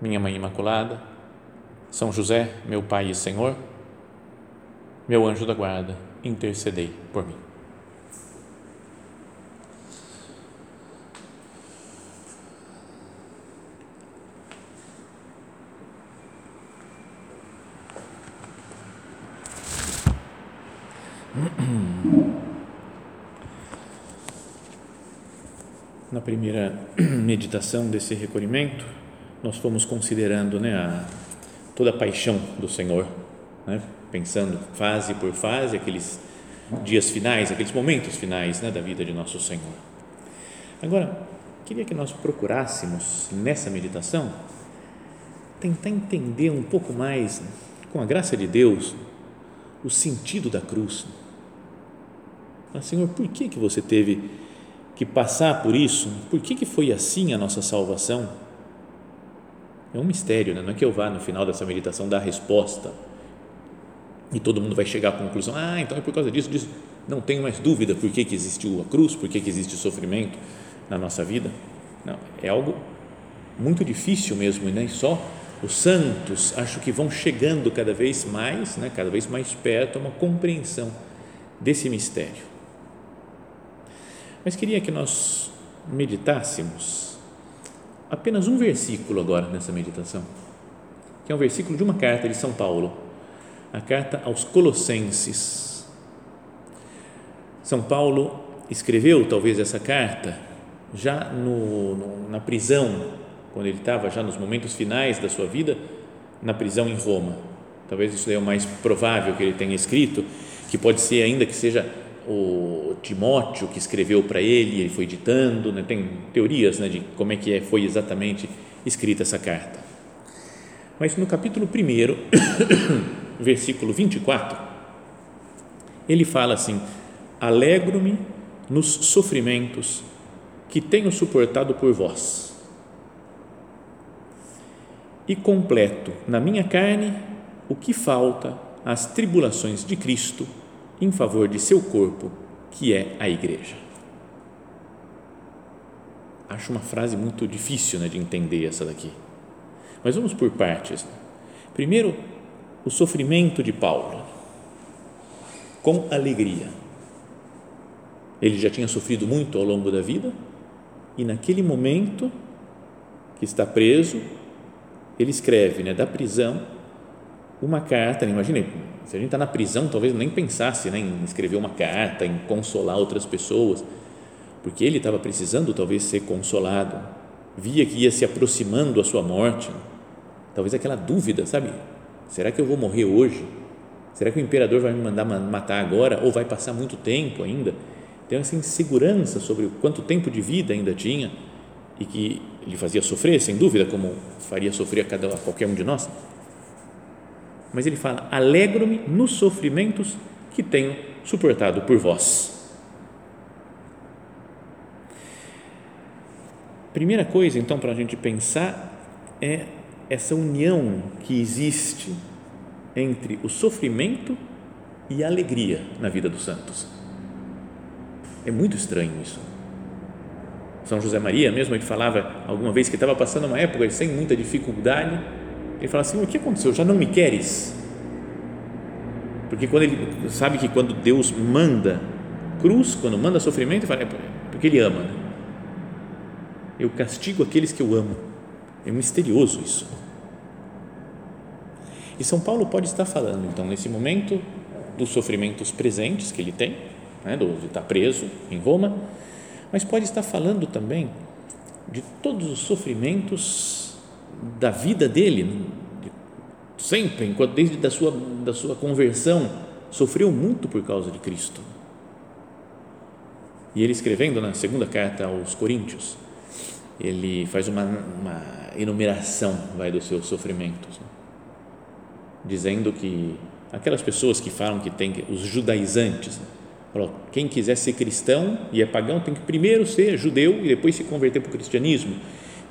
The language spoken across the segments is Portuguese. Minha Mãe Imaculada, São José, meu Pai e Senhor, meu anjo da guarda, intercedei por mim. Na primeira meditação desse recolhimento, nós fomos considerando toda a paixão do Senhor, pensando fase por fase, aqueles dias finais, aqueles momentos finais da vida de nosso Senhor. Agora, queria que nós procurássemos nessa meditação tentar entender um pouco mais, com a graça de Deus, o sentido da cruz. Mas, Senhor, por que você teve que passar por isso? Por que foi assim a nossa salvação? É um mistério, não é que eu vá no final dessa meditação dar a resposta e todo mundo vai chegar à conclusão, então é por causa disso, não tenho mais dúvida por que existiu a cruz, por que existe o sofrimento na nossa vida. Não, é algo muito difícil mesmo, e nem só os santos, acho que vão chegando cada vez mais, cada vez mais perto a uma compreensão desse mistério. Mas queria que nós meditássemos apenas um versículo agora nessa meditação, que é um versículo de uma carta de São Paulo, a carta aos Colossenses. São Paulo escreveu talvez essa carta já na prisão, quando ele estava já nos momentos finais da sua vida, na prisão em Roma. Talvez isso é o mais provável que ele tenha escrito, que pode ser ainda que seja o Timóteo que escreveu para ele, ele foi ditando, tem teorias de como é que foi exatamente escrita essa carta. Mas no capítulo 1, versículo 24, ele fala assim: alegro-me nos sofrimentos que tenho suportado por vós e completo na minha carne o que falta às tribulações de Cristo em favor de seu corpo, que é a Igreja. Acho uma frase muito difícil de entender essa daqui, mas vamos por partes. Primeiro, o sofrimento de Paulo, com alegria. Ele já tinha sofrido muito ao longo da vida e naquele momento que está preso, ele escreve da prisão uma carta. Imagina, se a gente está na prisão, talvez nem pensasse em escrever uma carta, em consolar outras pessoas, porque ele estava precisando talvez ser consolado, via que ia se aproximando a sua morte, talvez aquela dúvida, será que eu vou morrer hoje? Será que o imperador vai me mandar matar agora ou vai passar muito tempo ainda? Então, essa insegurança sobre o quanto tempo de vida ainda tinha e que ele fazia sofrer, sem dúvida, como faria sofrer a qualquer um de nós. Mas ele fala: alegro-me nos sofrimentos que tenho suportado por vós. Primeira coisa, então, para a gente pensar é essa união que existe entre o sofrimento e a alegria na vida dos santos. É muito estranho isso. São José Maria mesmo, ele falava alguma vez que estava passando uma época sem muita dificuldade. Ele fala assim: o que aconteceu? Já não me queres? Porque quando ele sabe que quando Deus manda cruz, quando manda sofrimento, ele fala, porque Ele ama. Eu castigo aqueles que eu amo. É misterioso isso. E São Paulo pode estar falando, então, nesse momento, dos sofrimentos presentes que ele tem, de estar preso em Roma, mas pode estar falando também de todos os sofrimentos da vida dele, sempre, desde da sua conversão, sofreu muito por causa de Cristo. E ele escrevendo na segunda carta aos Coríntios, ele faz uma enumeração dos seus sofrimentos, né? Dizendo que aquelas pessoas que falam que tem os judaizantes, né? Falou, quem quiser ser cristão e é pagão tem que primeiro ser judeu e depois se converter para o cristianismo,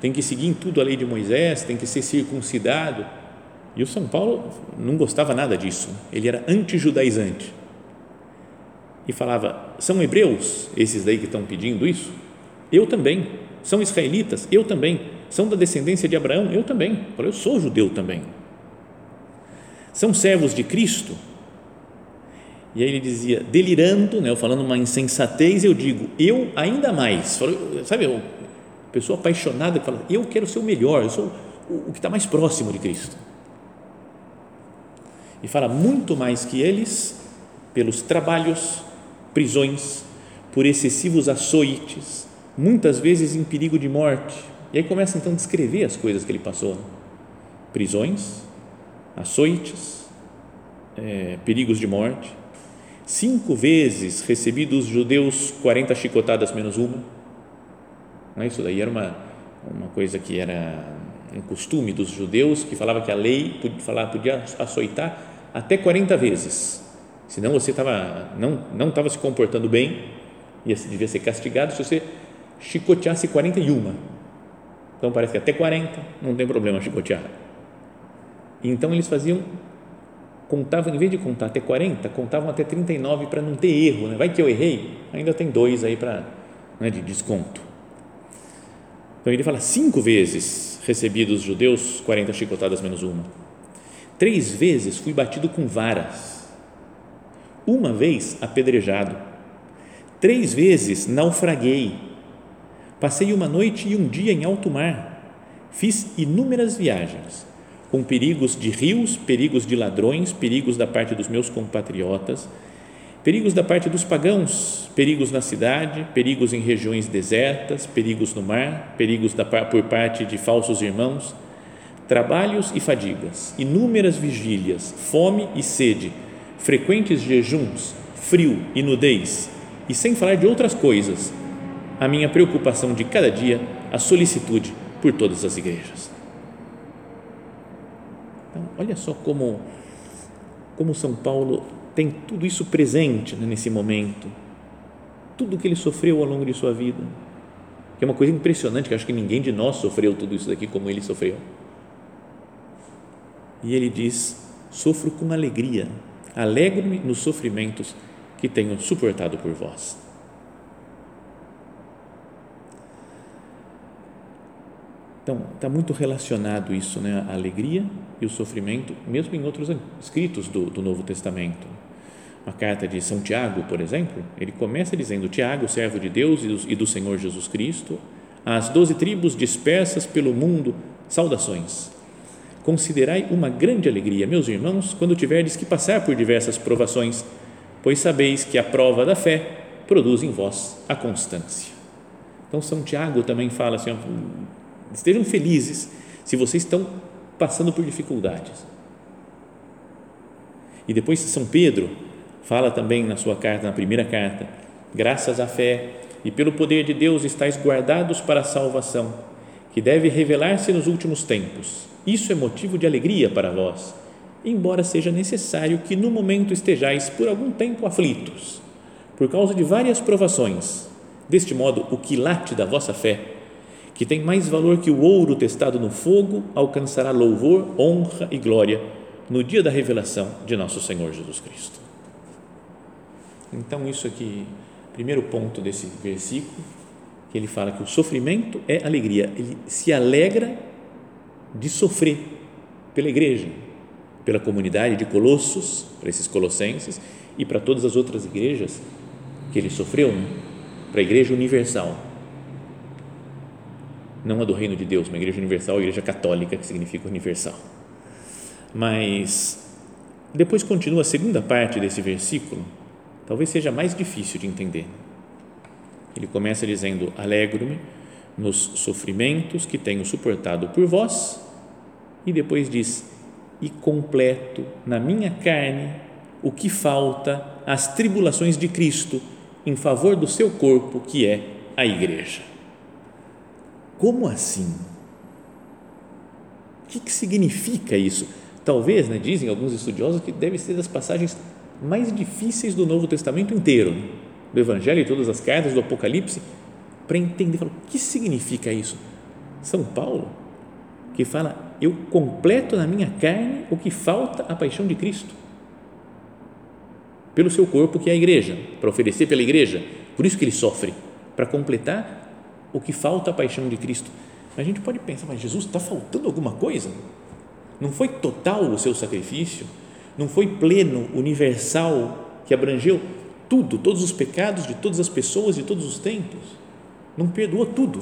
tem que seguir em tudo a lei de Moisés, tem que ser circuncidado. E o São Paulo não gostava nada disso, ele era anti-judaizante e falava, são hebreus esses daí que estão pedindo isso? Eu também. São israelitas? Eu também. São da descendência de Abraão? Eu também. Eu sou judeu também. São servos de Cristo? E aí ele dizia, delirando, né, falando uma insensatez, eu digo, eu ainda mais. Sabe, a pessoa apaixonada que fala, eu quero ser o melhor, eu sou o que está mais próximo de Cristo. E fala, muito mais que eles, pelos trabalhos, prisões, por excessivos açoites, muitas vezes em perigo de morte. E aí começa então a descrever as coisas que ele passou, né? Prisões, açoites, perigos de morte, 5 vezes recebi dos judeus 40 chicotadas menos uma, não é? Isso daí era uma coisa que era um costume dos judeus, que falava que a lei podia açoitar até 40 vezes, senão você não estava se comportando bem e devia ser castigado se você chicoteasse 41. Então parece que até 40 não tem problema chicotear. Então eles faziam, contavam, em vez de contar até 40, contavam até 39 para não ter erro, né? Vai que eu errei, ainda tem 2 aí para, né, de desconto. Então ele fala, 5 vezes recebi dos judeus 40 chicotadas menos uma, 3 vezes fui batido com varas, 1 vez apedrejado, 3 vezes naufraguei, passei uma noite e um dia em alto mar, fiz inúmeras viagens, com perigos de rios, perigos de ladrões, perigos da parte dos meus compatriotas, perigos da parte dos pagãos, perigos na cidade, perigos em regiões desertas, perigos no mar, perigos por parte de falsos irmãos, trabalhos e fadigas, inúmeras vigílias, fome e sede, frequentes jejuns, frio e nudez, e sem falar de outras coisas, a minha preocupação de cada dia, a solicitude por todas as igrejas. Então, olha só como São Paulo tem tudo isso presente, né, nesse momento, tudo que ele sofreu ao longo de sua vida, que é uma coisa impressionante, que acho que ninguém de nós sofreu tudo isso daqui como ele sofreu. E ele diz, sofro com alegria, alegro-me nos sofrimentos que tenho suportado por vós. Então, está muito relacionado isso, né? A alegria e o sofrimento, mesmo em outros escritos do Novo Testamento. A carta de São Tiago, por exemplo, ele começa dizendo, Tiago, servo de Deus e do Senhor Jesus Cristo, às 12 tribos dispersas pelo mundo, saudações. Considerai uma grande alegria, meus irmãos, quando tiverdes que passar por diversas provações, pois sabeis que a prova da fé produz em vós a constância. Então, São Tiago também fala assim, estejam felizes se vocês estão passando por dificuldades. E depois São Pedro fala também na sua carta, na primeira carta, graças à fé e pelo poder de Deus estáis guardados para a salvação, que deve revelar-se nos últimos tempos. Isso é motivo de alegria para vós, embora seja necessário que no momento estejais por algum tempo aflitos, por causa de várias provações. Deste modo, o quilate da vossa fé, que tem mais valor que o ouro testado no fogo, alcançará louvor, honra e glória no dia da revelação de nosso Senhor Jesus Cristo. Então, isso aqui, primeiro ponto desse versículo, que ele fala que o sofrimento é alegria. Ele se alegra de sofrer pela igreja, pela comunidade de Colossos, para esses colossenses e para todas as outras igrejas que ele sofreu, né? Para a igreja universal. Não a do reino de Deus, uma igreja universal, a igreja católica, que significa universal. Mas depois continua a segunda parte desse versículo, talvez seja mais difícil de entender. Ele começa dizendo, alegro-me nos sofrimentos que tenho suportado por vós, e depois diz, e completo na minha carne o que falta às tribulações de Cristo em favor do seu corpo, que é a igreja. Como assim? O que significa isso? Talvez, né, dizem alguns estudiosos que deve ser das passagens mais difíceis do Novo Testamento inteiro, do Evangelho e todas as cartas, do Apocalipse, para entender, falar, o que significa isso? São Paulo, que fala, eu completo na minha carne o que falta à paixão de Cristo, pelo seu corpo que é a igreja, para oferecer pela igreja, por isso que ele sofre, para completar o que falta à paixão de Cristo. A gente pode pensar, mas Jesus, está faltando alguma coisa? Não foi total o seu sacrifício? Não foi pleno, universal, que abrangeu tudo, todos os pecados de todas as pessoas de todos os tempos? Não perdoou tudo?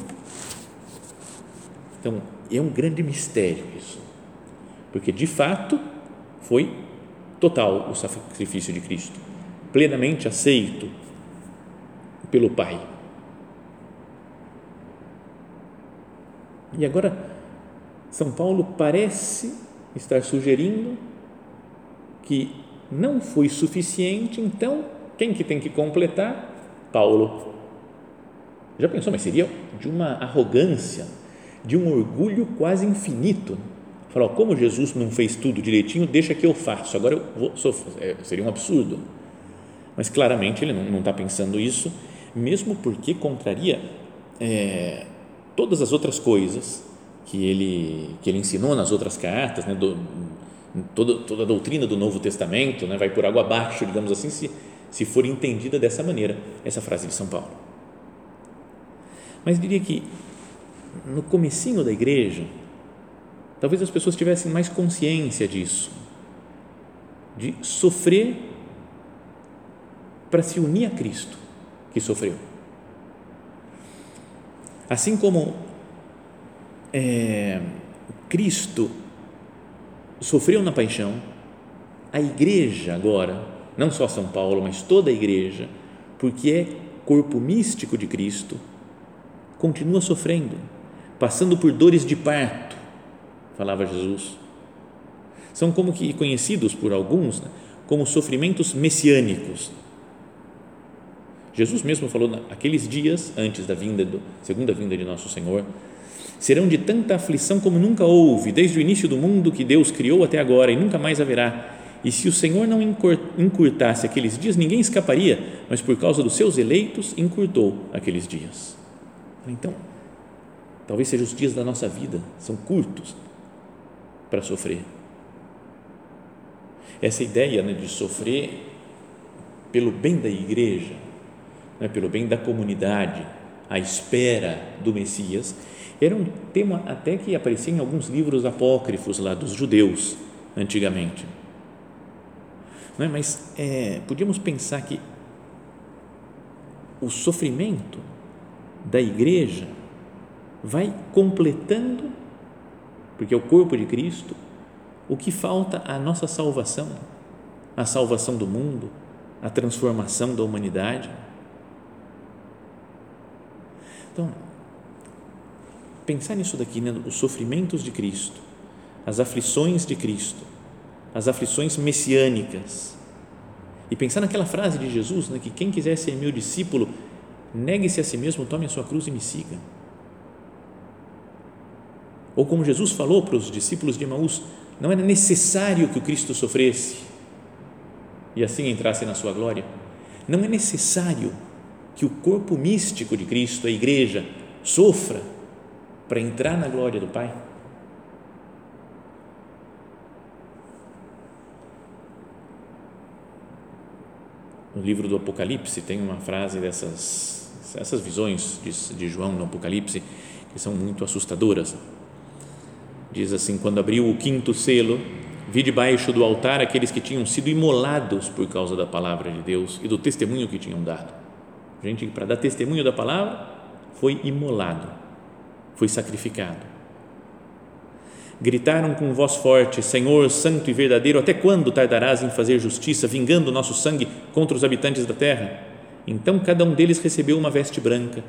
Então, é um grande mistério isso, porque de fato foi total o sacrifício de Cristo, plenamente aceito pelo Pai. E agora, São Paulo parece estar sugerindo que não foi suficiente, então quem que tem que completar? Paulo. Já pensou, mas seria de uma arrogância, de um orgulho quase infinito, falar, como Jesus não fez tudo direitinho, deixa que eu faço, agora eu vou sofrer, seria um absurdo, mas claramente ele não está pensando isso, mesmo porque contraria todas as outras coisas que ele ensinou nas outras cartas, né, toda a doutrina do Novo Testamento, né, vai por água abaixo, digamos assim, se for entendida dessa maneira, essa frase de São Paulo. Mas diria que no comecinho da igreja, talvez as pessoas tivessem mais consciência disso, de sofrer para se unir a Cristo que sofreu. Assim como Cristo sofreu na paixão, a igreja agora, não só São Paulo, mas toda a igreja, porque é corpo místico de Cristo, continua sofrendo, passando por dores de parto, falava Jesus. São como que conhecidos por alguns, né, como sofrimentos messiânicos. Jesus mesmo falou, naqueles dias antes da segunda vinda de Nosso Senhor, serão de tanta aflição como nunca houve, desde o início do mundo que Deus criou até agora e nunca mais haverá. E se o Senhor não encurtasse aqueles dias, ninguém escaparia, mas por causa dos seus eleitos, encurtou aqueles dias. Então, talvez sejam os dias da nossa vida, são curtos para sofrer. Essa ideia, né, de sofrer pelo bem da igreja, né, pelo bem da comunidade, à espera do Messias, era um tema até que aparecia em alguns livros apócrifos lá dos judeus antigamente, não é? Mas podíamos pensar que o sofrimento da igreja vai completando, porque é o corpo de Cristo, o que falta à nossa salvação, à salvação do mundo, à transformação da humanidade. Então, pensar nisso daqui, né? Os sofrimentos de Cristo, as aflições de Cristo, as aflições messiânicas, e pensar naquela frase de Jesus, né? Que quem quiser ser meu discípulo, negue-se a si mesmo, tome a sua cruz e me siga. Ou como Jesus falou para os discípulos de Emaús, não era necessário que o Cristo sofresse e assim entrasse na sua glória, não é necessário que o corpo místico de Cristo, a igreja, sofra para entrar na glória do Pai. No livro do Apocalipse tem uma frase dessas visões de João no Apocalipse que são muito assustadoras. Diz assim, quando abriu o quinto selo, vi debaixo do altar aqueles que tinham sido imolados por causa da palavra de Deus e do testemunho que tinham dado. Gente que para dar testemunho da palavra foi imolado, foi sacrificado. Gritaram com voz forte, Senhor, santo e verdadeiro, até quando tardarás em fazer justiça, vingando o nosso sangue contra os habitantes da terra? Então cada um deles recebeu uma veste branca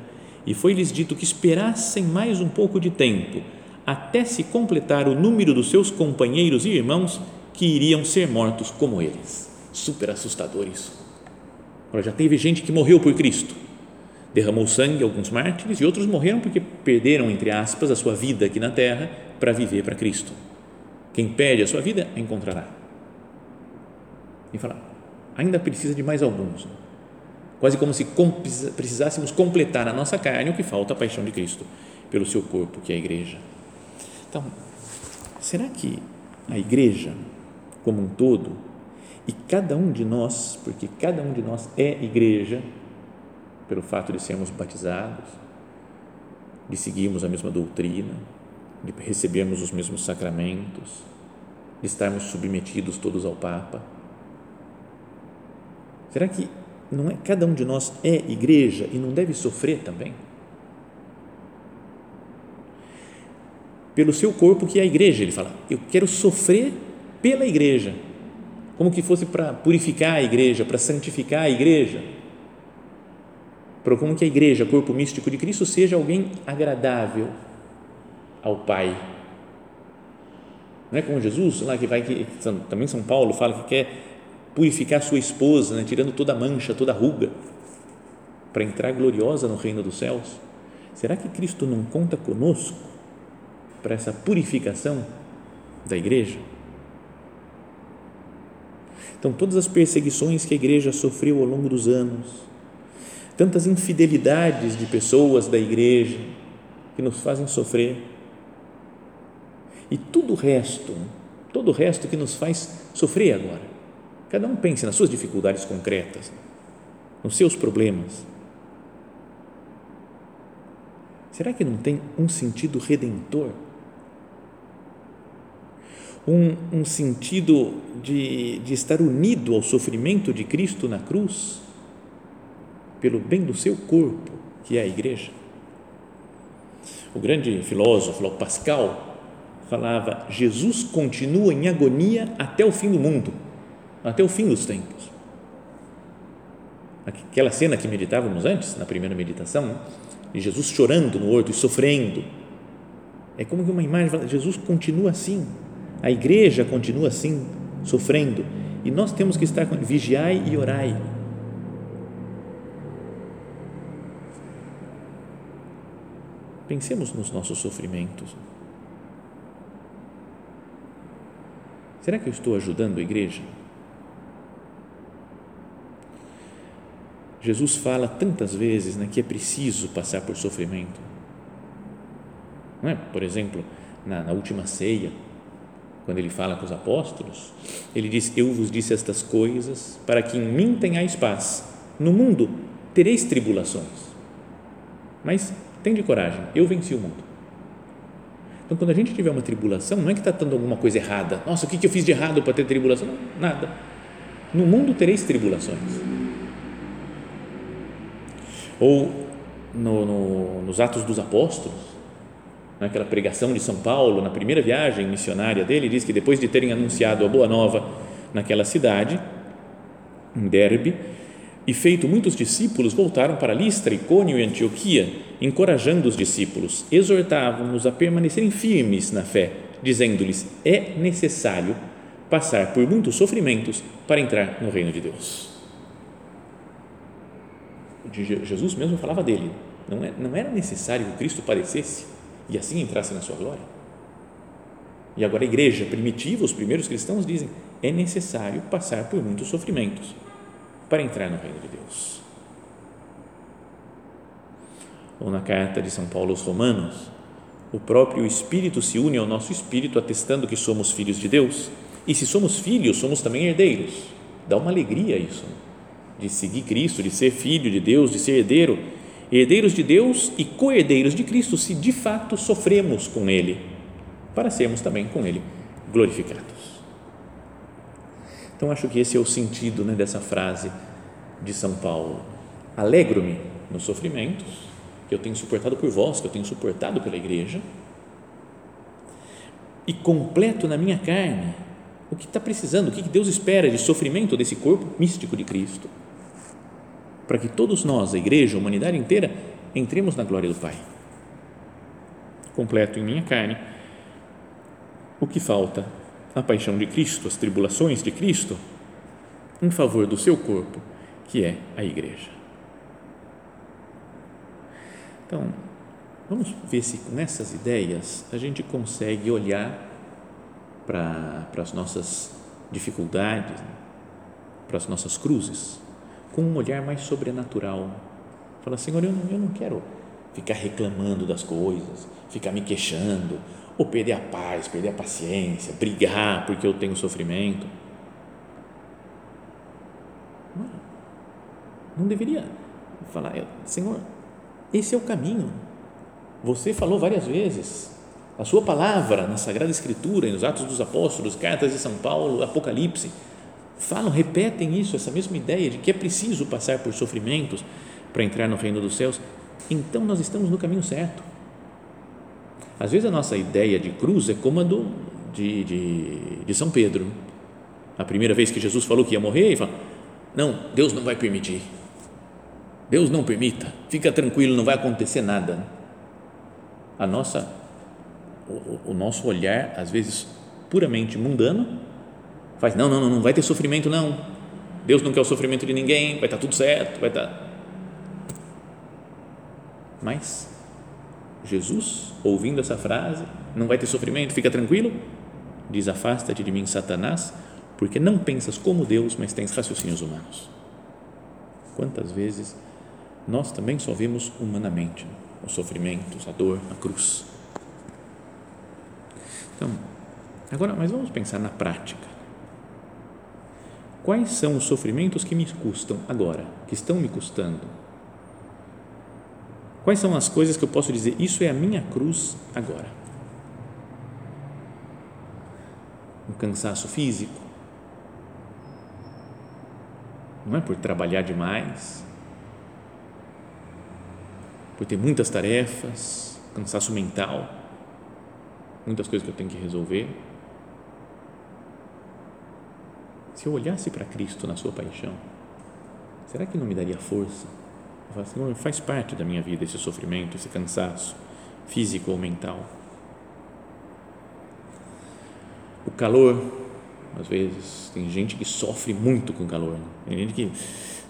e foi-lhes dito que esperassem mais um pouco de tempo, até se completar o número dos seus companheiros e irmãos que iriam ser mortos como eles. Super assustador isso. Já teve gente que morreu por Cristo, derramou sangue, alguns mártires, e outros morreram porque perderam, entre aspas, a sua vida aqui na terra para viver para Cristo. Quem perde a sua vida, a encontrará. E fala, ainda precisa de mais alguns, né? Quase como se precisássemos completar na nossa carne o que falta, a paixão de Cristo pelo seu corpo, que é a igreja. Então, será que a igreja como um todo e cada um de nós, porque cada um de nós é igreja pelo fato de sermos batizados, de seguirmos a mesma doutrina, de recebermos os mesmos sacramentos, de estarmos submetidos todos ao Papa, será que não é, cada um de nós é igreja e não deve sofrer também? Pelo seu corpo, que é a igreja, ele fala, eu quero sofrer pela igreja, como que fosse para purificar a igreja, para santificar a igreja, para como que a igreja, corpo místico de Cristo, seja alguém agradável ao Pai. Não é como Jesus, lá que vai, que também São Paulo fala que quer purificar sua esposa, né, tirando toda mancha, toda ruga, para entrar gloriosa no reino dos céus. Será que Cristo não conta conosco para essa purificação da igreja? Então, todas as perseguições que a igreja sofreu ao longo dos anos, tantas infidelidades de pessoas da igreja que nos fazem sofrer, e todo o resto que nos faz sofrer agora. Cada um pense nas suas dificuldades concretas, nos seus problemas. Será que não tem um sentido redentor? Um sentido de estar unido ao sofrimento de Cristo na cruz, pelo bem do seu corpo, que é a igreja? O grande filósofo Pascal falava: Jesus continua em agonia até o fim do mundo, até o fim dos tempos. Aquela cena que meditávamos antes, na primeira meditação, de Jesus chorando no horto e sofrendo, é como que uma imagem, Jesus continua assim, a igreja continua assim, sofrendo, e nós temos que estar, vigiai e orai. Pensemos nos nossos sofrimentos. Será que eu estou ajudando a igreja? Jesus fala tantas vezes, né, que é preciso passar por sofrimento, não é? Por exemplo, na última ceia, quando ele fala com os apóstolos, ele diz: eu vos disse estas coisas para que em mim tenhais paz, no mundo tereis tribulações, mas tende coragem, eu venci o mundo. Então, quando a gente tiver uma tribulação, não é que está dando alguma coisa errada, nossa, o que eu fiz de errado para ter tribulação? Não, nada, no mundo tereis tribulações. Ou nos Atos dos Apóstolos, naquela pregação de São Paulo, na primeira viagem missionária dele, diz que depois de terem anunciado a Boa Nova naquela cidade, em Derbe, e feito muitos discípulos, voltaram para Listra, Icônio e Antioquia, encorajando os discípulos, exortavam-nos a permanecerem firmes na fé, dizendo-lhes: é necessário passar por muitos sofrimentos para entrar no reino de Deus. Jesus mesmo falava dele, não era necessário que Cristo padecesse e assim entrasse na sua glória. E agora a igreja primitiva, os primeiros cristãos dizem: é necessário passar por muitos sofrimentos para entrar no reino de Deus. Ou na carta de São Paulo aos Romanos, o próprio Espírito se une ao nosso espírito, atestando que somos filhos de Deus, e se somos filhos, somos também herdeiros. Dá uma alegria isso, de seguir Cristo, de ser filho de Deus, de ser herdeiro, herdeiros de Deus e co-herdeiros de Cristo, se de fato sofremos com Ele, para sermos também com Ele glorificados. Então, acho que esse é o sentido, né, dessa frase de São Paulo: alegro-me nos sofrimentos que eu tenho suportado por vós, que eu tenho suportado pela igreja, e completo na minha carne o que está precisando, o que Deus espera de sofrimento desse corpo místico de Cristo, para que todos nós, a igreja, a humanidade inteira, entremos na glória do Pai. Completo em minha carne o que falta, a paixão de Cristo, as tribulações de Cristo, em favor do seu corpo, que é a igreja. Então, vamos ver se com essas ideias a gente consegue olhar para as nossas dificuldades, para as nossas cruzes, com um olhar mais sobrenatural. Fala, Senhor, eu não quero ficar reclamando das coisas, ficar me queixando, ou perder a paz, perder a paciência, brigar porque eu tenho sofrimento. Não deveria falar, Senhor, esse é o caminho. Você falou várias vezes, a sua palavra na Sagrada Escritura, nos Atos dos Apóstolos, Cartas de São Paulo, Apocalipse, falam, repetem isso, essa mesma ideia de que é preciso passar por sofrimentos para entrar no reino dos céus. Então nós estamos no caminho certo. Às vezes a nossa ideia de cruz é como a de São Pedro. A primeira vez que Jesus falou que ia morrer, ele fala, não, Deus não vai permitir, Deus não permita, fica tranquilo, não vai acontecer nada. O nosso olhar, às vezes puramente mundano, faz, não vai ter sofrimento, não, Deus não quer o sofrimento de ninguém, vai estar tudo certo, vai estar... Mas Jesus, ouvindo essa frase, não vai ter sofrimento, fica tranquilo, diz, afasta-te de mim, Satanás, porque não pensas como Deus, mas tens raciocínios humanos. Quantas vezes nós também só vemos humanamente os sofrimentos, a dor, a cruz. Então, agora, mas vamos pensar na prática. Quais são os sofrimentos que me custam agora, que estão me custando? Quais são as coisas que eu posso dizer, isso é a minha cruz agora? Um cansaço físico, não é por trabalhar demais, por ter muitas tarefas, cansaço mental, muitas coisas que eu tenho que resolver. Se eu olhasse para Cristo na sua paixão, será que não me daria força? Eu falo, Senhor, faz parte da minha vida esse sofrimento, esse cansaço físico ou mental. O calor, às vezes, tem gente que sofre muito com calor, né? Tem gente que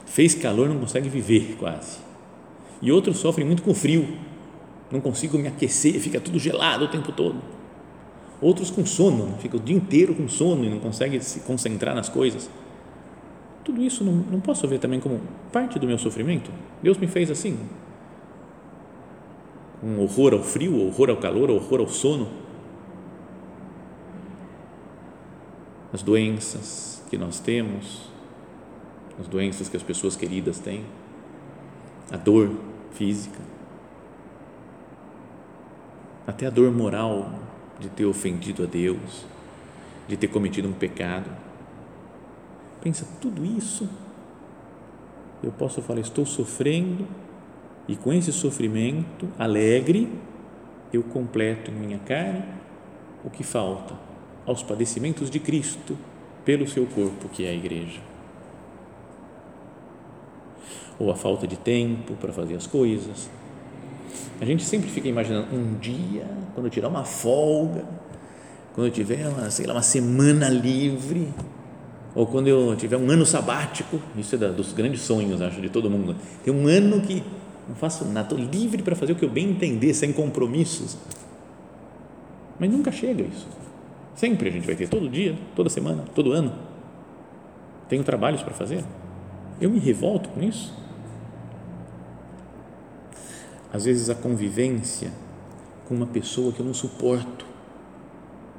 fez calor não consegue viver quase, e outros sofrem muito com frio, não consigo me aquecer, fica tudo gelado o tempo todo. Outros com sono, fica o dia inteiro com sono e não consegue se concentrar nas coisas. Tudo isso não posso ver também como parte do meu sofrimento? Deus me fez assim, um horror ao frio, horror ao calor, horror ao sono. As doenças que nós temos, as doenças que as pessoas queridas têm, a dor física, até a dor moral de ter ofendido a Deus, de ter cometido um pecado. Pensa, tudo isso eu posso falar, estou sofrendo e com esse sofrimento alegre eu completo em minha carne o que falta aos padecimentos de Cristo pelo seu corpo, que é a Igreja. Ou a falta de tempo para fazer as coisas. A gente sempre fica imaginando, um dia, quando eu tirar uma folga, quando eu tiver uma semana livre, ou quando eu tiver um ano sabático, isso é dos grandes sonhos, acho, de todo mundo, tem um ano que não faço nada, estou livre para fazer o que eu bem entender, sem compromissos. Mas nunca chega isso, sempre a gente vai ter, todo dia, toda semana, todo ano, tenho trabalhos para fazer. Eu me revolto com isso. Às vezes a convivência com uma pessoa que eu não suporto,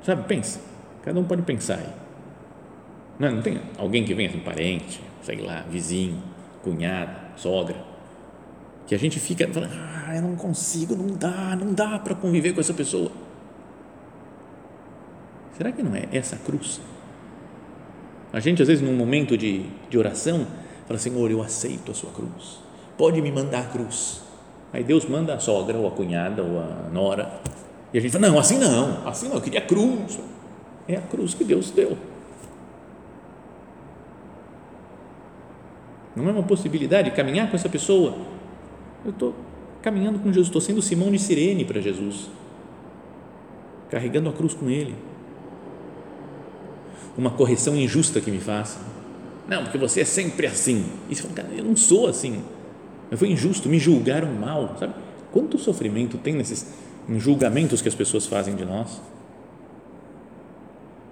sabe, pensa, cada um pode pensar aí. Não tem alguém que venha assim, parente, sei lá, vizinho, cunhada, sogra, que a gente fica falando, eu não consigo, não dá para conviver com essa pessoa. Será que não é essa a cruz? A gente, às vezes, num momento de oração, fala, Senhor, eu aceito a sua cruz, pode me mandar a cruz. Aí Deus manda a sogra, ou a cunhada, ou a nora, e a gente fala, não, assim não, eu queria a cruz. É a cruz que Deus deu. Não é uma possibilidade de caminhar com essa pessoa? Eu estou caminhando com Jesus, estou sendo Simão de Cirene para Jesus, carregando a cruz com ele. Uma correção injusta que me faça, não, porque você é sempre assim. E você fala, cara, eu não sou assim, eu fui injusto, me julgaram mal, sabe? Quanto sofrimento tem nesses julgamentos que as pessoas fazem de nós?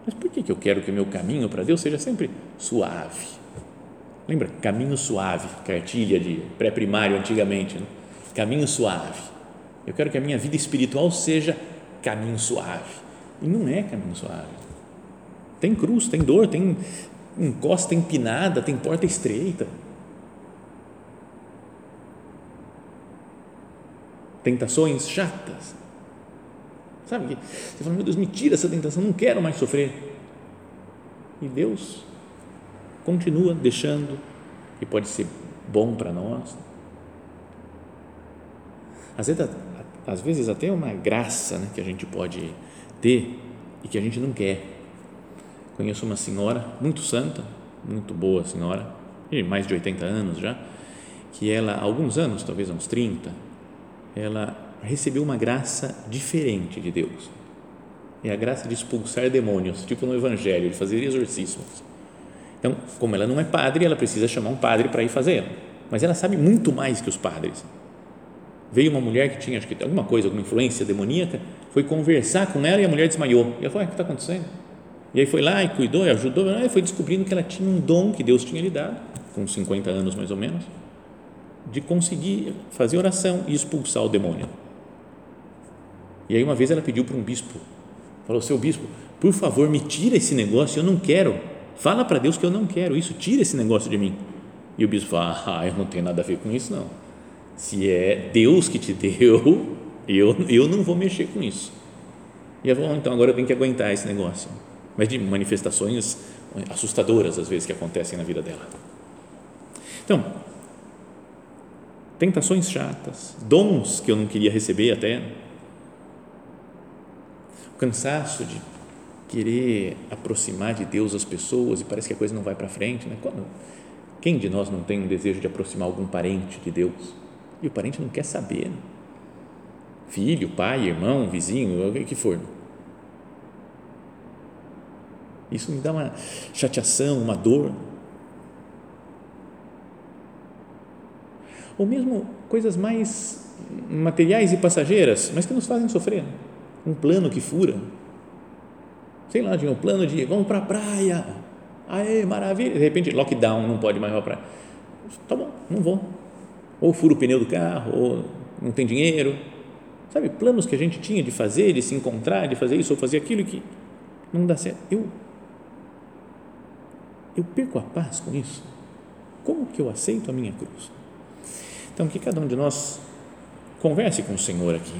Mas por que eu quero que o meu caminho para Deus seja sempre suave? Lembra? Caminho suave, cartilha de pré-primário antigamente, né? Caminho suave. Eu quero que a minha vida espiritual seja caminho suave. E não é caminho suave. Tem cruz, tem dor, tem encosta empinada, tem porta estreita. Tentações chatas. Sabe? Você fala, meu Deus, me tira essa tentação, não quero mais sofrer. E Deus continua deixando, que pode ser bom para nós. Às vezes até é uma graça, né, que a gente pode ter e que a gente não quer. Conheço uma senhora muito santa, muito boa senhora, de mais de 80 anos já, que ela, há alguns anos, talvez há uns 30, ela recebeu uma graça diferente de Deus. É a graça de expulsar demônios, tipo no Evangelho, de fazer exorcismos. Então, como ela não é padre, ela precisa chamar um padre para ir fazer. Mas ela sabe muito mais que os padres. Veio uma mulher que tinha, acho que alguma coisa, alguma influência demoníaca, foi conversar com ela e a mulher desmaiou. E ela falou, o que está acontecendo? E aí foi lá e cuidou e ajudou. E foi descobrindo que ela tinha um dom que Deus tinha lhe dado, com 50 anos mais ou menos, de conseguir fazer oração e expulsar o demônio. E aí uma vez ela pediu para um bispo, falou, seu bispo, por favor, me tira esse negócio, eu não quero. Fala para Deus que eu não quero isso, tira esse negócio de mim. E o bispo fala, eu não tenho nada a ver com isso não. Se é Deus que te deu, eu não vou mexer com isso. E ela falou, então agora eu tenho que aguentar esse negócio. Mas de manifestações assustadoras às vezes que acontecem na vida dela. Então, tentações chatas, dons que eu não queria receber até, o cansaço de querer aproximar de Deus as pessoas e parece que a coisa não vai para frente, né? Quem de nós não tem um desejo de aproximar algum parente de Deus? E o parente não quer saber, né? Filho, pai, irmão, vizinho, o que for. Isso me dá uma chateação, uma dor. Ou mesmo coisas mais materiais e passageiras, mas que nos fazem sofrer. Um plano que fura. Sei lá, um plano de vamos para a praia. Aê, maravilha. De repente, lockdown, não pode mais ir para a praia. Tá bom, não vou. Ou furo o pneu do carro, ou não tem dinheiro. Sabe, planos que a gente tinha de fazer, de se encontrar, de fazer isso ou fazer aquilo que não dá certo. Eu perco a paz com isso. Como que eu aceito a minha cruz? Então, que cada um de nós converse com o Senhor aqui.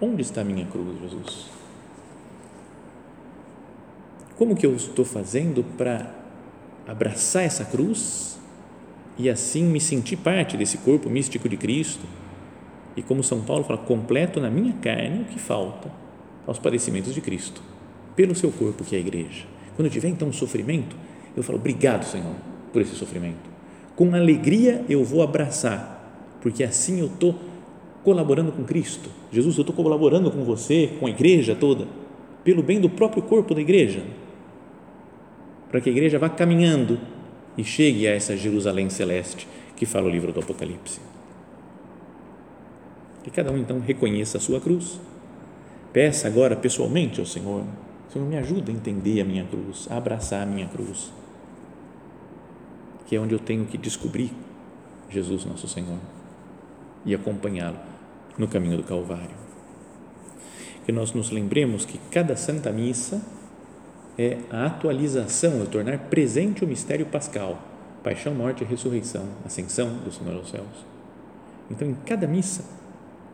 Onde está a minha cruz, Jesus? Como que eu estou fazendo para abraçar essa cruz e assim me sentir parte desse corpo místico de Cristo? E como São Paulo fala, completo na minha carne o que falta aos padecimentos de Cristo, pelo seu corpo que é a igreja. Quando eu tiver então um sofrimento, eu falo, obrigado, Senhor, por esse sofrimento. Com alegria eu vou abraçar, porque assim eu estou colaborando com Cristo. Jesus, eu estou colaborando com você, com a igreja toda, pelo bem do próprio corpo da igreja, para que a igreja vá caminhando e chegue a essa Jerusalém celeste que fala o livro do Apocalipse. Que cada um então reconheça a sua cruz. Peça agora pessoalmente ao Senhor, Senhor, me ajuda a entender a minha cruz, a abraçar a minha cruz, que é onde eu tenho que descobrir Jesus nosso Senhor e acompanhá-lo no caminho do Calvário. Que nós nos lembremos que cada Santa Missa é a atualização, é tornar presente o mistério pascal, paixão, morte e ressurreição, ascensão do Senhor aos céus. Então, em cada missa,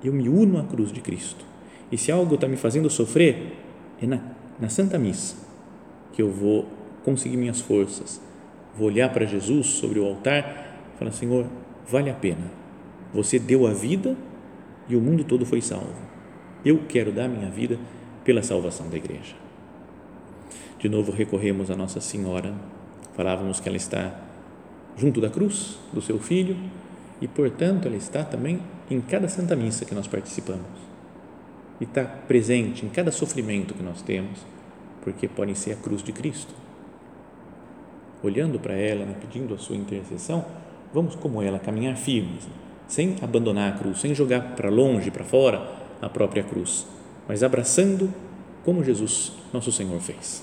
eu me uno à cruz de Cristo. E se algo está me fazendo sofrer, é na Santa Missa que eu vou conseguir minhas forças. Vou olhar para Jesus sobre o altar e falar, Senhor, vale a pena, você deu a vida e o mundo todo foi salvo, eu quero dar minha vida pela salvação da igreja. De novo recorremos a Nossa Senhora, falávamos que ela está junto da cruz do seu Filho e, portanto, ela está também em cada Santa Missa que nós participamos e está presente em cada sofrimento que nós temos, porque podem ser a cruz de Cristo. Olhando para ela, pedindo a sua intercessão, vamos como ela, caminhar firmes sem abandonar a cruz, sem jogar para longe, para fora a própria cruz, mas abraçando como Jesus, nosso Senhor, fez.